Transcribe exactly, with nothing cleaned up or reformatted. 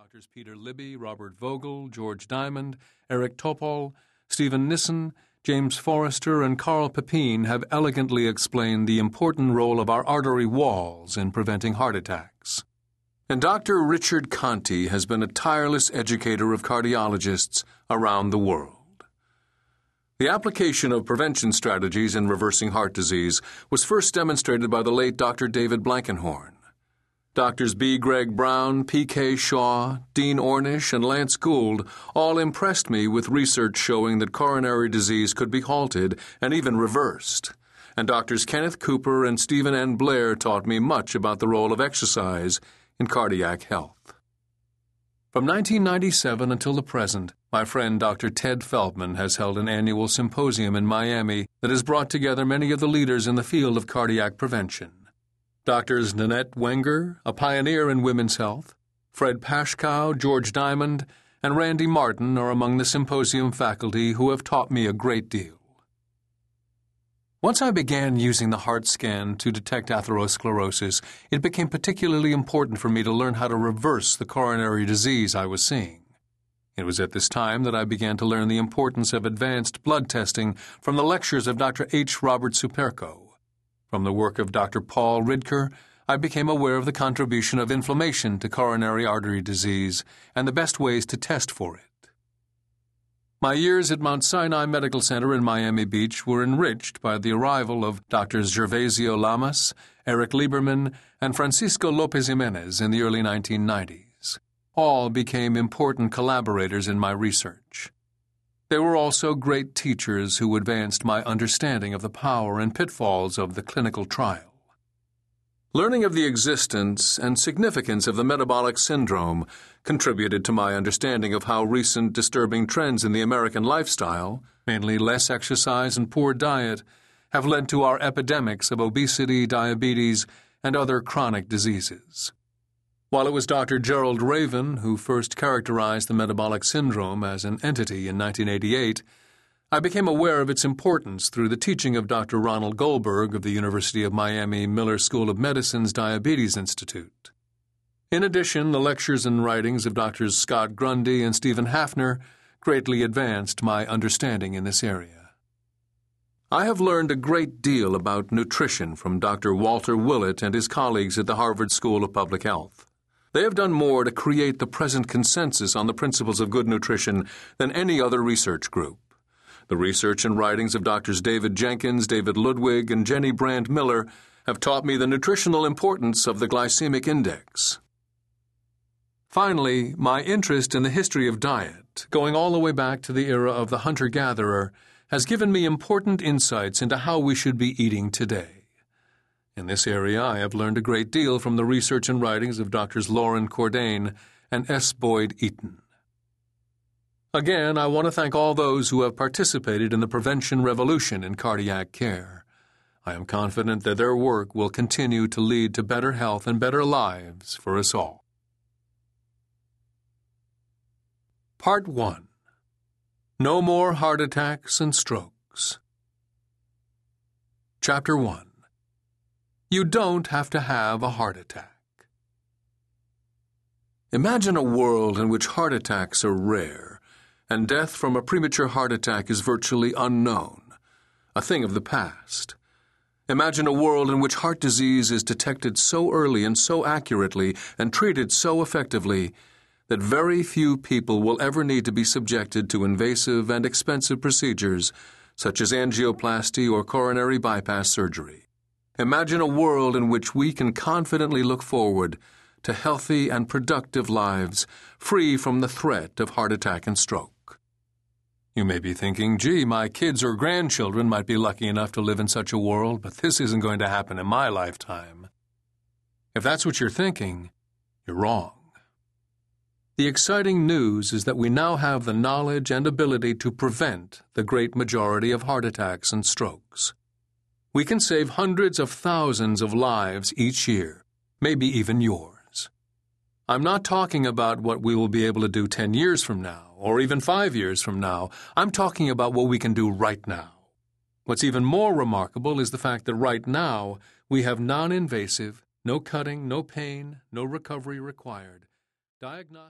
Doctors Peter Libby, Robert Vogel, George Diamond, Eric Topol, Stephen Nissen, James Forrester, and Carl Pepine have elegantly explained the important role of our artery walls in preventing heart attacks. And Doctor Richard Conti has been a tireless educator of cardiologists around the world. The application of prevention strategies in reversing heart disease was first demonstrated by the late Doctor David Blankenhorn. Doctors B. Greg Brown, P. K. Shaw, Dean Ornish, and Lance Gould all impressed me with research showing that coronary disease could be halted and even reversed. And Doctors Kenneth Cooper and Stephen N. Blair taught me much about the role of exercise in cardiac health. From nineteen ninety-seven until the present, my friend Doctor Ted Feldman has held an annual symposium in Miami that has brought together many of the leaders in the field of cardiac prevention. Doctors Nanette Wenger, a pioneer in women's health, Fred Pashkow, George Diamond, and Randy Martin are among the symposium faculty who have taught me a great deal. Once I began using the heart scan to detect atherosclerosis, it became particularly important for me to learn how to reverse the coronary disease I was seeing. It was at this time that I began to learn the importance of advanced blood testing from the lectures of Doctor H. Robert Superco. From the work of Doctor Paul Ridker, I became aware of the contribution of inflammation to coronary artery disease and the best ways to test for it. My years at Mount Sinai Medical Center in Miami Beach were enriched by the arrival of Doctors Gervasio Lamas, Eric Lieberman, and Francisco Lopez Jimenez in the early nineteen nineties. All became important collaborators in my research. They were also great teachers who advanced my understanding of the power and pitfalls of the clinical trial. Learning of the existence and significance of the metabolic syndrome contributed to my understanding of how recent disturbing trends in the American lifestyle, mainly less exercise and poor diet, have led to our epidemics of obesity, diabetes, and other chronic diseases. While it was Doctor Gerald Raven who first characterized the metabolic syndrome as an entity in nineteen eighty-eight, I became aware of its importance through the teaching of Doctor Ronald Goldberg of the University of Miami Miller School of Medicine's Diabetes Institute. In addition, the lectures and writings of Doctors Scott Grundy and Stephen Hafner greatly advanced my understanding in this area. I have learned a great deal about nutrition from Doctor Walter Willett and his colleagues at the Harvard School of Public Health. They have done more to create the present consensus on the principles of good nutrition than any other research group. The research and writings of Doctors David Jenkins, David Ludwig, and Jenny Brand Miller have taught me the nutritional importance of the glycemic index. Finally, my interest in the history of diet, going all the way back to the era of the hunter-gatherer, has given me important insights into how we should be eating today. In this area, I have learned a great deal from the research and writings of Doctors Lauren Cordain and S. Boyd Eaton. Again, I want to thank all those who have participated in the prevention revolution in cardiac care. I am confident that their work will continue to lead to better health and better lives for us all. Part one. No more heart attacks and strokes. Chapter one. You don't have to have a heart attack. Imagine a world in which heart attacks are rare, and death from a premature heart attack is virtually unknown, a thing of the past. Imagine a world in which heart disease is detected so early and so accurately and treated so effectively that very few people will ever need to be subjected to invasive and expensive procedures such as angioplasty or coronary bypass surgery. Imagine a world in which we can confidently look forward to healthy and productive lives free from the threat of heart attack and stroke. You may be thinking, gee, my kids or grandchildren might be lucky enough to live in such a world, but this isn't going to happen in my lifetime. If that's what you're thinking, you're wrong. The exciting news is that we now have the knowledge and ability to prevent the great majority of heart attacks and strokes. We can save hundreds of thousands of lives each year, maybe even yours. I'm not talking about what we will be able to do ten years from now, or even five years from now. I'm talking about what we can do right now. What's even more remarkable is the fact that right now we have non-invasive, no cutting, no pain, no recovery required, diagnostic.